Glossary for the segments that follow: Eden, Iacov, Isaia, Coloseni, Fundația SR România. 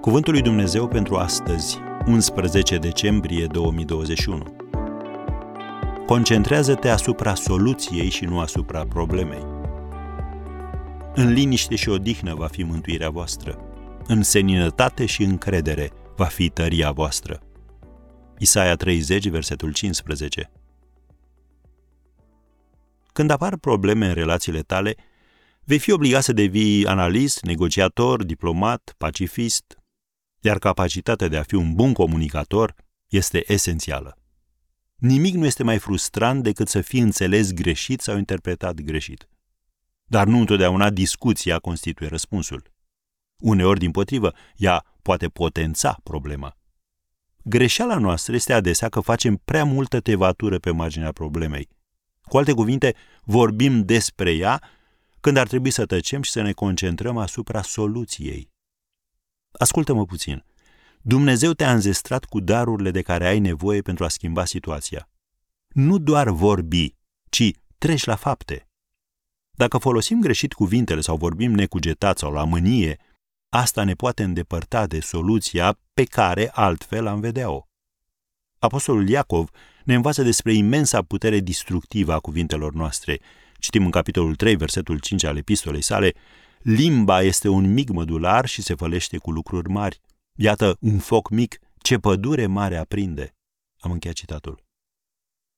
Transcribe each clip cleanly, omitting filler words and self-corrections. Cuvântul lui Dumnezeu pentru astăzi, 11 decembrie 2021. Concentrează-te asupra soluției și nu asupra problemei. În liniște și odihnă va fi mântuirea voastră. În seninătate și încredere va fi tăria voastră. Isaia 30, versetul 15. Când apar probleme în relațiile tale, vei fi obligat să devii analist, negociator, diplomat, pacifist, iar capacitatea de a fi un bun comunicator este esențială. Nimic nu este mai frustrant decât să fii înțeles greșit sau interpretat greșit. Dar nu întotdeauna discuția constituie răspunsul. Uneori, dimpotrivă, ea poate potența problema. Greșeala noastră este adesea că facem prea multă tevatură pe marginea problemei. Cu alte cuvinte, vorbim despre ea când ar trebui să tăcem și să ne concentrăm asupra soluției. Ascultă-mă puțin. Dumnezeu te-a înzestrat cu darurile de care ai nevoie pentru a schimba situația. Nu doar vorbi, ci treci la fapte. Dacă folosim greșit cuvintele sau vorbim necugetat sau la mânie, asta ne poate îndepărta de soluția pe care altfel am vedea-o. Apostolul Iacov ne învață despre imensa putere distructivă a cuvintelor noastre. Citim în capitolul 3, versetul 5 al epistolei sale: limba este un mic mădular și se fălește cu lucruri mari. Iată un foc mic, ce pădure mare aprinde. Am încheiat citatul.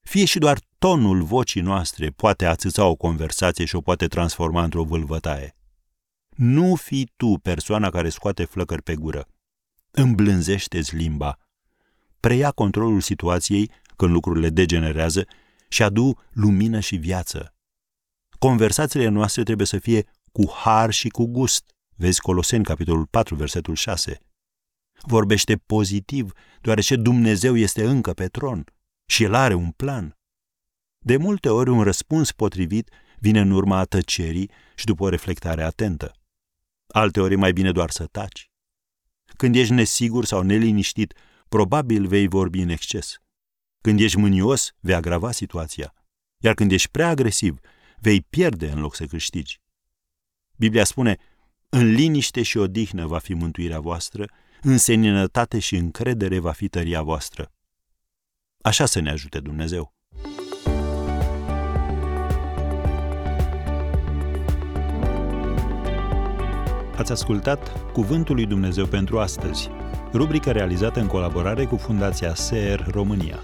Fie și doar tonul vocii noastre poate ațâța o conversație și o poate transforma într-o vâlvătaie. Nu fii tu persoana care scoate flăcări pe gură. Îmblânzește-ți limba. Preia controlul situației când lucrurile degenerează și adu lumină și viață. Conversațiile noastre trebuie să fie cu har și cu gust. Vezi Coloseni, capitolul 4, versetul 6. Vorbește pozitiv, deoarece Dumnezeu este încă pe tron și El are un plan. De multe ori un răspuns potrivit vine în urma tăcerii și după o reflectare atentă. Alteori e mai bine doar să taci. Când ești nesigur sau neliniștit, probabil vei vorbi în exces. Când ești mânios, vei agrava situația. Iar când ești prea agresiv, vei pierde în loc să câștigi. Biblia spune: în liniște și odihnă va fi mântuirea voastră, în seninătate și încredere va fi tăria voastră. Așa să ne ajute Dumnezeu. Ați ascultat Cuvântul lui Dumnezeu pentru astăzi, rubrica realizată în colaborare cu Fundația SR România.